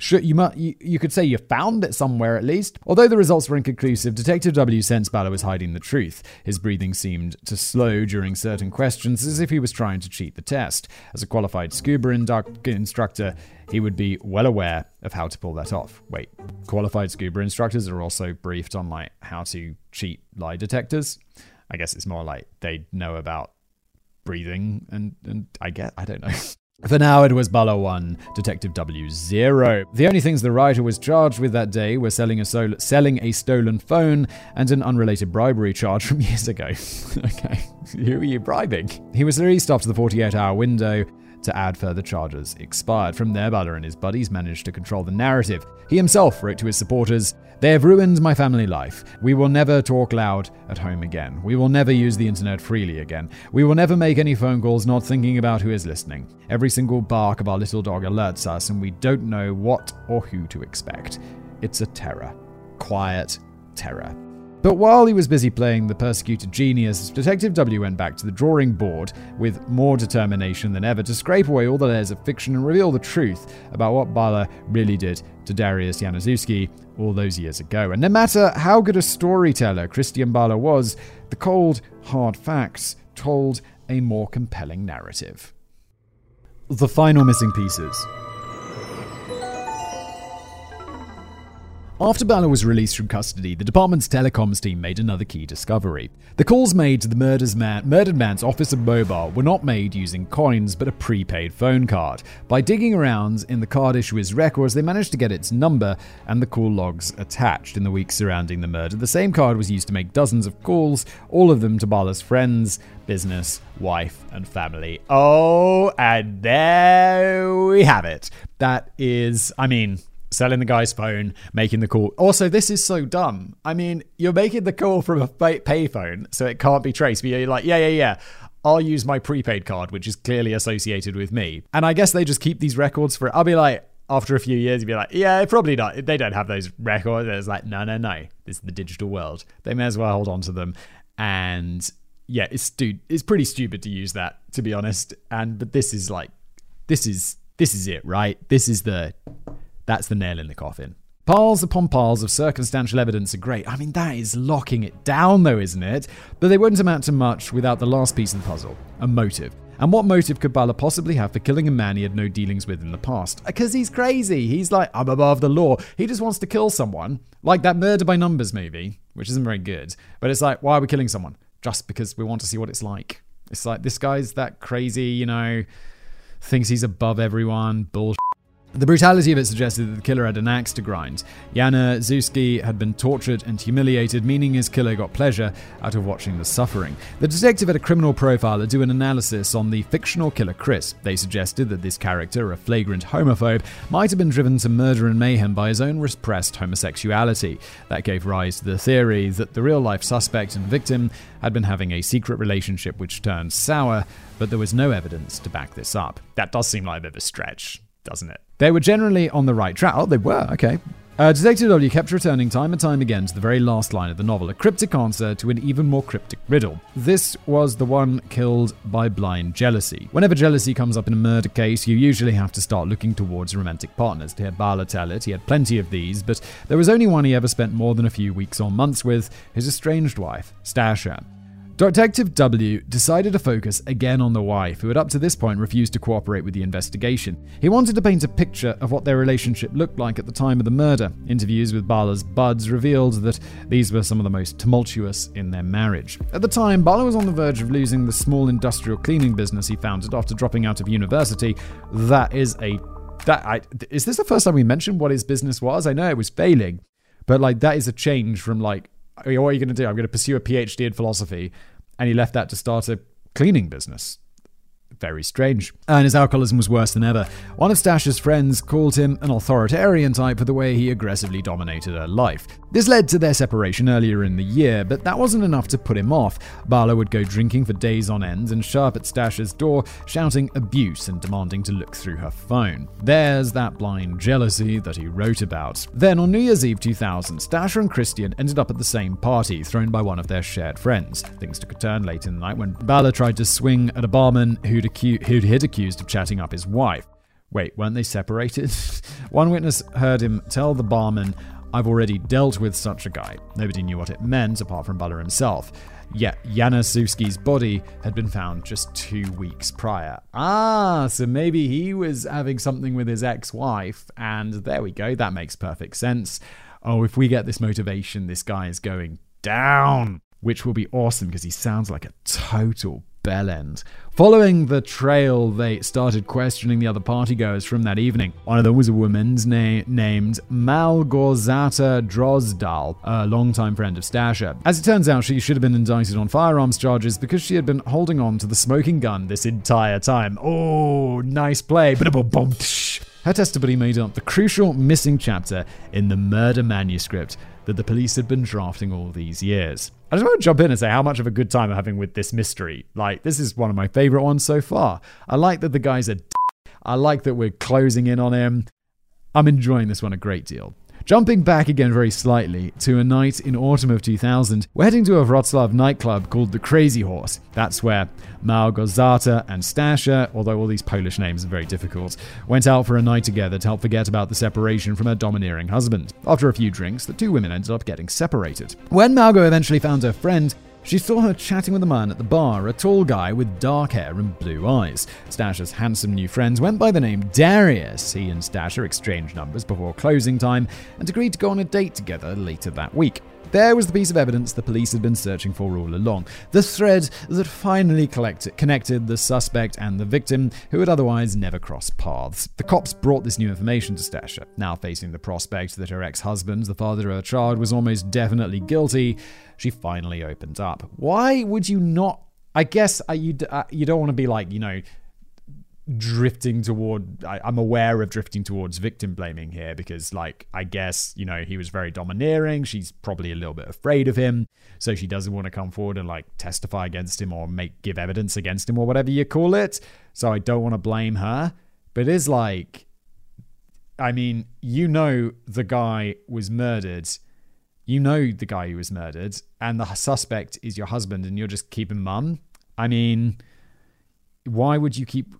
Sure, you, might, you you could say you found it somewhere at least. Although the results were inconclusive, Detective W sensed Bala was hiding the truth. His breathing seemed to slow during certain questions, as if he was trying to cheat the test. As a qualified scuba induct- instructor, he would be well aware of how to pull that off. Wait, qualified scuba instructors are also briefed on like how to cheat lie detectors? I guess it's more like they know about breathing and, and I guess, I don't know. For now, it was Bala one, Detective W zero. The only things the writer was charged with that day were selling a, sol- selling a stolen phone and an unrelated bribery charge from years ago. Okay, who are you bribing? He was released after the forty-eight hour window to add further charges expired. From there, Bala and his buddies managed to control the narrative. He himself wrote to his supporters, "They have ruined my family life. We will never talk loud at home again. We will never use the internet freely again. We will never make any phone calls not thinking about who is listening. Every single bark of our little dog alerts us, and we don't know what or who to expect. It's a terror. Quiet terror." But while he was busy playing the persecuted genius, Detective W went back to the drawing board with more determination than ever to scrape away all the layers of fiction and reveal the truth about what Bala really did to Dariusz Janiszewski all those years ago. And no matter how good a storyteller Krystian Bala was, the cold, hard facts told a more compelling narrative. The final missing pieces. After Bala was released from custody, the department's telecoms team made another key discovery. The calls made to the murder's man, murdered man's office and mobile were not made using coins, but a prepaid phone card. By digging around in the card issuer's records, they managed to get its number and the call logs attached. In the weeks surrounding the murder, the same card was used to make dozens of calls, all of them to Bala's friends, business, wife, and family. Oh, and there we have it. That is, I mean... selling the guy's phone, making the call. Also, this is so dumb. I mean, you're making the call from a payphone, so it can't be traced. But you're like, yeah, yeah, yeah. I'll use my prepaid card, which is clearly associated with me. And I guess they just keep these records for it. I'll be like, after a few years, you'd be like, yeah, probably not. They don't have those records. It's like, no, no, no. This is the digital world. They may as well hold on to them. And yeah, it's dude, it's pretty stupid to use that, to be honest. And but this is like, this is this is it, right? This is the. That's the nail in the coffin. Piles upon piles of circumstantial evidence are great. I mean, that is locking it down though, isn't it? But they wouldn't amount to much without the last piece of the puzzle, a motive. And what motive could Bala possibly have for killing a man he had no dealings with in the past? Because he's crazy. He's like, I'm above the law. He just wants to kill someone. Like that Murder by Numbers movie, which isn't very good. But it's like, why are we killing someone? Just because we want to see what it's like. It's like, this guy's that crazy, you know, thinks he's above everyone, bullshit. The brutality of it suggested that the killer had an axe to grind. Yana Zuski had been tortured and humiliated, meaning his killer got pleasure out of watching the suffering. The detective had a criminal profiler do an analysis on the fictional killer Chris. They suggested that this character, a flagrant homophobe, might have been driven to murder and mayhem by his own repressed homosexuality. That gave rise to the theory that the real-life suspect and victim had been having a secret relationship which turned sour, but there was no evidence to back this up. That does seem like a bit of a stretch, doesn't it? They were generally on the right track. Oh, they were, okay. Uh, Detective W kept returning time and time again to the very last line of the novel, a cryptic answer to an even more cryptic riddle. This was the one killed by blind jealousy. Whenever jealousy comes up in a murder case, you usually have to start looking towards romantic partners. To hear Bala tell it, he had plenty of these, but there was only one he ever spent more than a few weeks or months with, his estranged wife, Stasia. Detective W decided to focus again on the wife, who had up to this point refused to cooperate with the investigation. He wanted to paint a picture of what their relationship looked like at the time of the murder. Interviews with Bala's buds revealed that these were some of the most tumultuous in their marriage. At the time, Bala was on the verge of losing the small industrial cleaning business he founded after dropping out of university. That is a... that I, is this the first time we mentioned what his business was? I know it was failing, but like that is a change from like, what are you going to do? I'm going to pursue a P H D in philosophy. And he left that to start a cleaning business. Very strange. And his alcoholism was worse than ever. One of Stasha's friends called him an authoritarian type for the way he aggressively dominated her life. This led to their separation earlier in the year, but that wasn't enough to put him off. Bala would go drinking for days on end and show up at Stasha's door, shouting abuse and demanding to look through her phone. There's that blind jealousy that he wrote about. Then on New Year's Eve two thousand, Stasia and Krystian ended up at the same party, thrown by one of their shared friends. Things took a turn late in the night when Bala tried to swing at a barman who'd who'd hit accused of chatting up his wife. Wait, weren't they separated? One witness heard him tell the barman, "I've already dealt with such a guy." Nobody knew what it meant apart from Bala himself. Yet Yana Suski's body had been found just two weeks prior. Ah, so maybe he was having something with his ex-wife, and there we go, that makes perfect sense. Oh, if we get this motivation, this guy is going down, which will be awesome because he sounds like a total bell end. Following the trail, they started questioning the other partygoers from that evening. One of them was a woman's name named Małgorzata Drozdal, a longtime friend of Stasia. As it turns out, she should have been indicted on firearms charges because she had been holding on to the smoking gun this entire time. Oh, nice play. Her testimony made up the crucial missing chapter in the murder manuscript that the police had been drafting all these years. I just want to jump in and say how much of a good time I'm having with this mystery. Like, this is one of my favorite ones so far. I like that the guy's a d***. I like that we're closing in on him. I'm enjoying this one a great deal. Jumping back again very slightly to a night in autumn of two thousand, we're heading to a Wrocław nightclub called the Crazy Horse. That's where Małgorzata and Stasia, although all these Polish names are very difficult, went out for a night together to help forget about the separation from her domineering husband. After a few drinks, the two women ended up getting separated. When Małgo eventually found her friend, she saw her chatting with a man at the bar, a tall guy with dark hair and blue eyes. Stasia's handsome new friends went by the name Dariusz. He and Stasia exchanged numbers before closing time and agreed to go on a date together later that week. There was the piece of evidence the police had been searching for all along, the thread that finally connected the suspect and the victim, who had otherwise never crossed paths. The cops brought this new information to Stasia. Now facing the prospect that her ex-husband, the father of her child, was almost definitely guilty, she finally opened up. Why would you not? I guess uh, you, uh, you don't want to be like, you know, drifting toward I, I'm aware of drifting towards victim blaming here because like I guess you know he was very domineering, she's probably a little bit afraid of him, so she doesn't want to come forward and like testify against him or make give evidence against him or whatever you call it, so I don't want to blame her, but it's like, I mean, you know the guy was murdered you know the guy who was murdered and the suspect is your husband and you're just keeping mum. I mean, why would you keep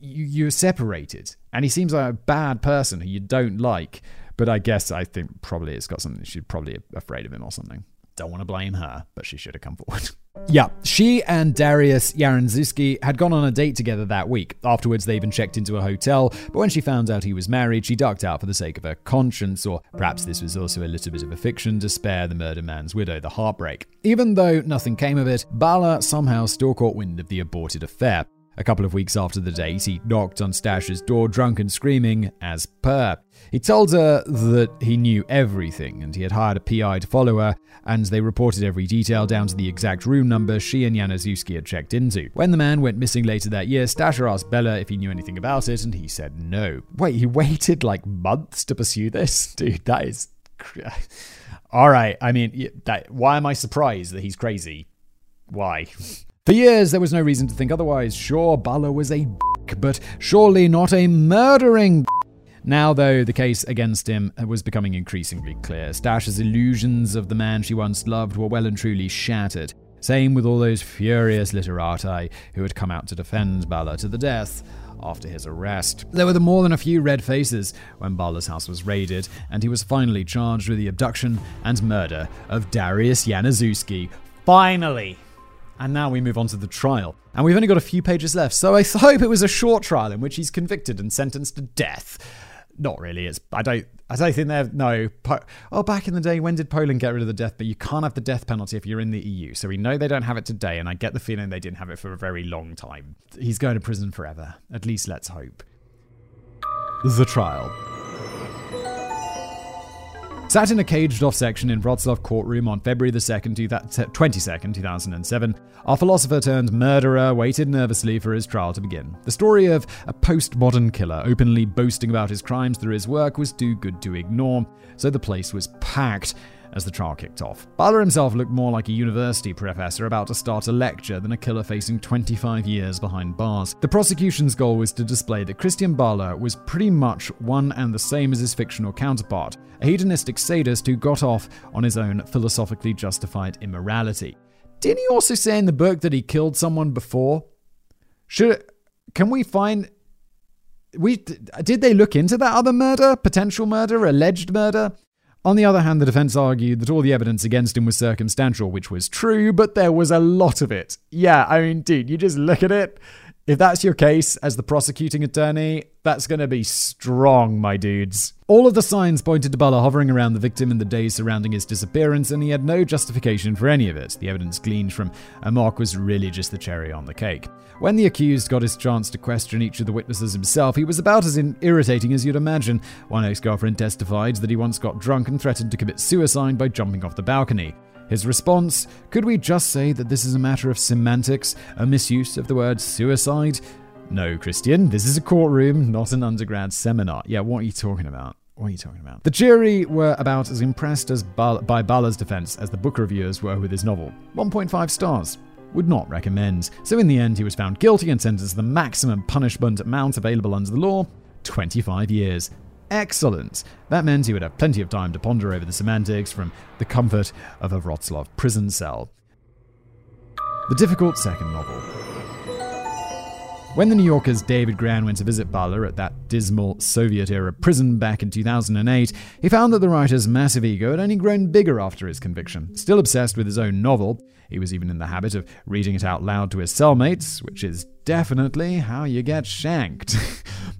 You, you're separated, and he seems like a bad person who you don't like, but I guess I think probably it's got something, she's probably afraid of him or something. Don't want to blame her, but she should have come forward. Yeah, she and Dariusz Janiszewski had gone on a date together that week. Afterwards, they even checked into a hotel, but when she found out he was married, she ducked out for the sake of her conscience, or perhaps this was also a little bit of a fiction to spare the murder man's widow the heartbreak. Even though nothing came of it, Bala somehow still caught wind of the aborted affair. A couple of weeks after the date, he knocked on Stasia's door, drunk and screaming, as per. He told her that he knew everything, and he had hired a P I to follow her, and they reported every detail down to the exact room number she and Janiszewski had checked into. When the man went missing later that year, Stasia asked Bella if he knew anything about it, and he said no. Wait, he waited like months to pursue this? Dude, that is... All right, I mean, that, why am I surprised that he's crazy? Why? For years, there was no reason to think otherwise. Sure, Bala was a b****, but surely not a murdering b****. Now, though, the case against him was becoming increasingly clear. Stasia's illusions of the man she once loved were well and truly shattered. Same with all those furious literati who had come out to defend Bala to the death after his arrest. There were more than a few red faces when Bala's house was raided, and he was finally charged with the abduction and murder of Dariusz Janiszewski. Finally! And now we move on to the trial. And we've only got a few pages left, so I hope it was a short trial in which he's convicted and sentenced to death. Not really, it's... I don't... I don't think they're... No. Po- oh, back in the day, when did Poland get rid of the death? But you can't have the death penalty if you're in the E U, so we know they don't have it today, and I get the feeling they didn't have it for a very long time. He's going to prison forever. At least let's hope. The trial. Sat in a caged-off section in Wrocław courtroom on February the second, twenty oh seven, our philosopher-turned murderer waited nervously for his trial to begin. The story of a postmodern killer openly boasting about his crimes through his work was too good to ignore, so the place was packed as the trial kicked off. Bala himself looked more like a university professor about to start a lecture than a killer facing twenty-five years behind bars. The prosecution's goal was to display that Krystian Bala was pretty much one and the same as his fictional counterpart, a hedonistic sadist who got off on his own philosophically justified immorality. Didn't he also say in the book that he killed someone before? Should... Can we find... We... Did they look into that other murder? Potential murder? Alleged murder? On the other hand, the defense argued that all the evidence against him was circumstantial, which was true, but there was a lot of it. Yeah, I mean, dude, you just look at it. If that's your case as the prosecuting attorney, that's going to be strong, my dudes. All of the signs pointed to Bala hovering around the victim in the days surrounding his disappearance, and he had no justification for any of it. The evidence gleaned from Amok was really just the cherry on the cake. When the accused got his chance to question each of the witnesses himself, he was about as irritating as you'd imagine. One ex-girlfriend testified that he once got drunk and threatened to commit suicide by jumping off the balcony. His response, could we just say that this is a matter of semantics, a misuse of the word suicide? No, Krystian, this is a courtroom, not an undergrad seminar. Yeah, what are you talking about? What are you talking about? The jury were about as impressed as Bal- by Bala's defense as the book reviewers were with his novel. one point five stars. Would not recommend. So in the end, he was found guilty and sentenced to the maximum punishment amount available under the law, twenty-five years. Excellent. That meant he would have plenty of time to ponder over the semantics from the comfort of a Wrocław prison cell. The difficult second novel. When the New Yorker's David Gran went to visit Bala at that dismal Soviet-era prison back in two thousand eight, he found that the writer's massive ego had only grown bigger after his conviction. Still obsessed with his own novel, he was even in the habit of reading it out loud to his cellmates, which is definitely how you get shanked.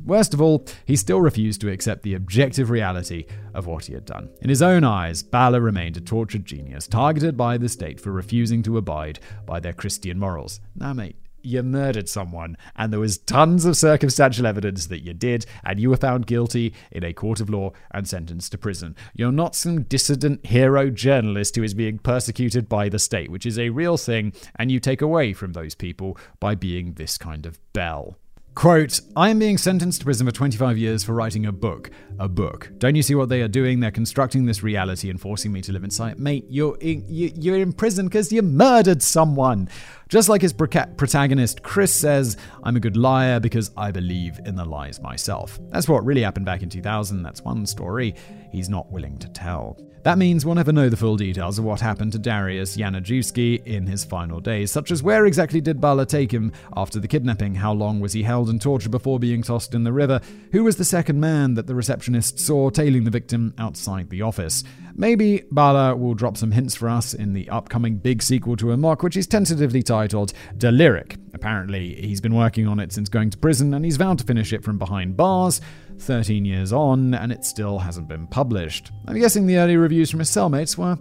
Worst of all, he still refused to accept the objective reality of what he had done. In his own eyes, Bala remained a tortured genius, targeted by the state for refusing to abide by their Christian morals. Now, mate, you murdered someone, and there was tons of circumstantial evidence that you did, and you were found guilty in a court of law and sentenced to prison. You're not some dissident hero journalist who is being persecuted by the state, which is a real thing, and you take away from those people by being this kind of bell. Quote, I am being sentenced to prison for twenty-five years for writing a book. A book. Don't you see what they are doing? They're constructing this reality and forcing me to live inside. Mate, you're in, you, you're in prison because you murdered someone. Just like his protagonist, Chris says, I'm a good liar because I believe in the lies myself. That's what really happened back in two thousand. That's one story he's not willing to tell. That means we'll never know the full details of what happened to Dariusz Janiszewski in his final days, such as where exactly did Bala take him after the kidnapping, how long was he held and tortured before being tossed in the river, who was the second man that the receptionist saw tailing the victim outside the office. Maybe Bala will drop some hints for us in the upcoming big sequel to Amok, which is tentatively titled Deliric. Apparently, he's been working on it since going to prison, and he's vowed to finish it from behind bars, thirteen years on, and it still hasn't been published. I'm guessing the early reviews from his cellmates were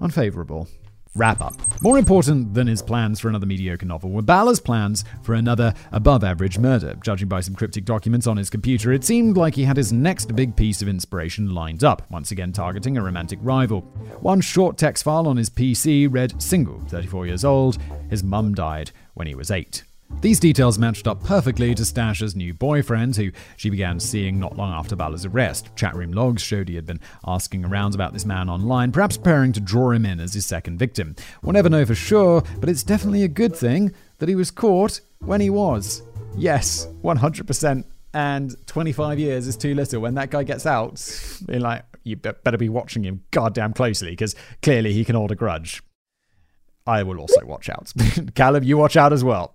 unfavorable. wrap-up. More important than his plans for another mediocre novel were Bala's plans for another above-average murder. Judging by some cryptic documents on his computer, it seemed like he had his next big piece of inspiration lined up, once again targeting a romantic rival. One short text file on his P C read, "Single, thirty-four years old, his mum died when he was eight." These details matched up perfectly to Stasia's new boyfriend, who she began seeing not long after Bala's arrest. Chatroom logs showed he had been asking around about this man online, perhaps preparing to draw him in as his second victim. We'll never know for sure, but it's definitely a good thing that he was caught when he was. Yes, one hundred percent. And twenty-five years is too little. When that guy gets out, you're like, you better be watching him goddamn closely, because clearly he can hold a grudge. I will also watch out. Caleb, you watch out as well.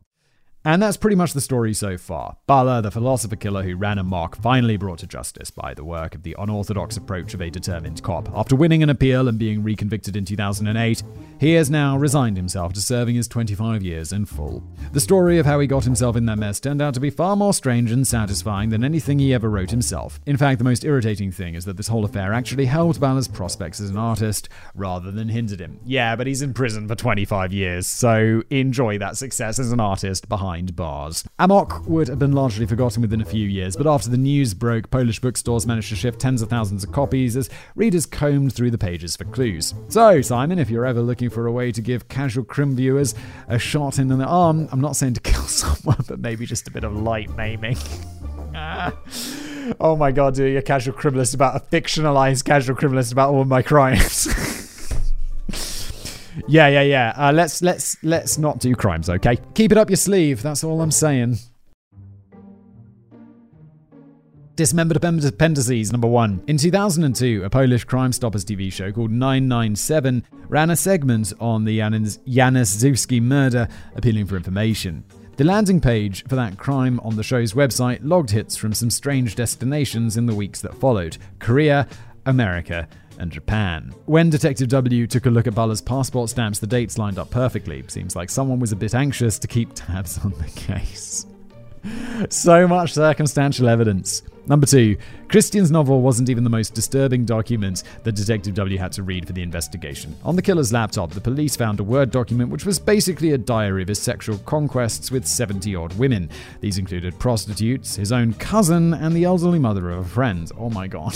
And that's pretty much the story so far. Bala, the philosopher killer who ran amok, finally brought to justice by the work of the unorthodox approach of a determined cop. After winning an appeal and being reconvicted in two thousand eight, he has now resigned himself to serving his twenty-five years in full. The story of how he got himself in that mess turned out to be far more strange and satisfying than anything he ever wrote himself. In fact, the most irritating thing is that this whole affair actually helped Bala's prospects as an artist rather than hindered him. Yeah, but he's in prison for twenty-five years, so enjoy that success as an artist behind bars. Amok would have been largely forgotten within a few years, but after the news broke, Polish bookstores managed to ship tens of thousands of copies as readers combed through the pages for clues. So, Simon, if you're ever looking for a way to give casual crim viewers a shot in the arm, I'm not saying to kill someone, but maybe just a bit of light maiming. ah. Oh my god, doing a casual criminalist about a fictionalized casual criminalist about all my crimes. Yeah, yeah, yeah. Uh, let's let's let's not do crimes, okay? Keep it up your sleeve. That's all I'm saying. Dismembered Appendices, number one. In two thousand two, a Polish Crime Stoppers T V show called nine nine seven ran a segment on the Janiszewski murder, appealing for information. The landing page for that crime on the show's website logged hits from some strange destinations in the weeks that followed: Korea, America, and Japan. When Detective W took a look at Bala's passport stamps, the dates lined up perfectly. Seems like someone was a bit anxious to keep tabs on the case. So much circumstantial evidence. Number two, Krystian's novel wasn't even the most disturbing document that Detective W had to read for the investigation. On the killer's laptop, the police found a Word document which was basically a diary of his sexual conquests with seventy-odd women. These included prostitutes, his own cousin, and the elderly mother of a friend. Oh my god.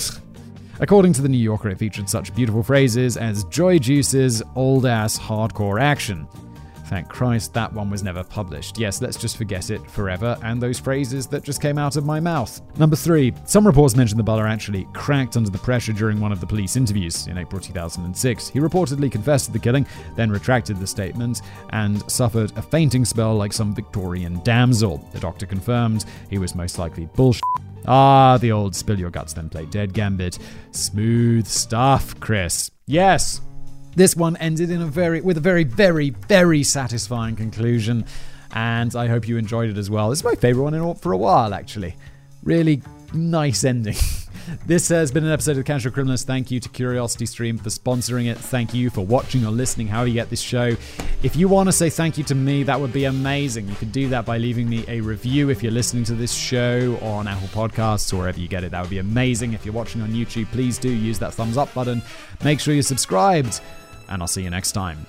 According to The New Yorker, it featured such beautiful phrases as "joy juices, old-ass hardcore action." Thank Christ that one was never published. Yes, let's just forget it forever and those phrases that just came out of my mouth. Number three, some reports mentioned that Bala actually cracked under the pressure during one of the police interviews in April two thousand six. He reportedly confessed to the killing, then retracted the statement and suffered a fainting spell like some Victorian damsel. The doctor confirmed he was most likely bullshit. Ah, the old spill your guts then play dead gambit. Smooth stuff, Chris. Yes. This one ended in a very, with a very, very, very satisfying conclusion, and I hope you enjoyed it as well. This is my favourite one in for a while, actually. Really nice ending. This has been an episode of Casual Criminalist. Thank you to Curiosity Stream for sponsoring it. Thank you for watching or listening, however you get this show. If you want to say thank you to me, that would be amazing. You can do that by leaving me a review if you're listening to this show on Apple Podcasts or wherever you get it. That would be amazing. If you're watching on YouTube, please do use that thumbs up button. Make sure you're subscribed, and I'll see you next time.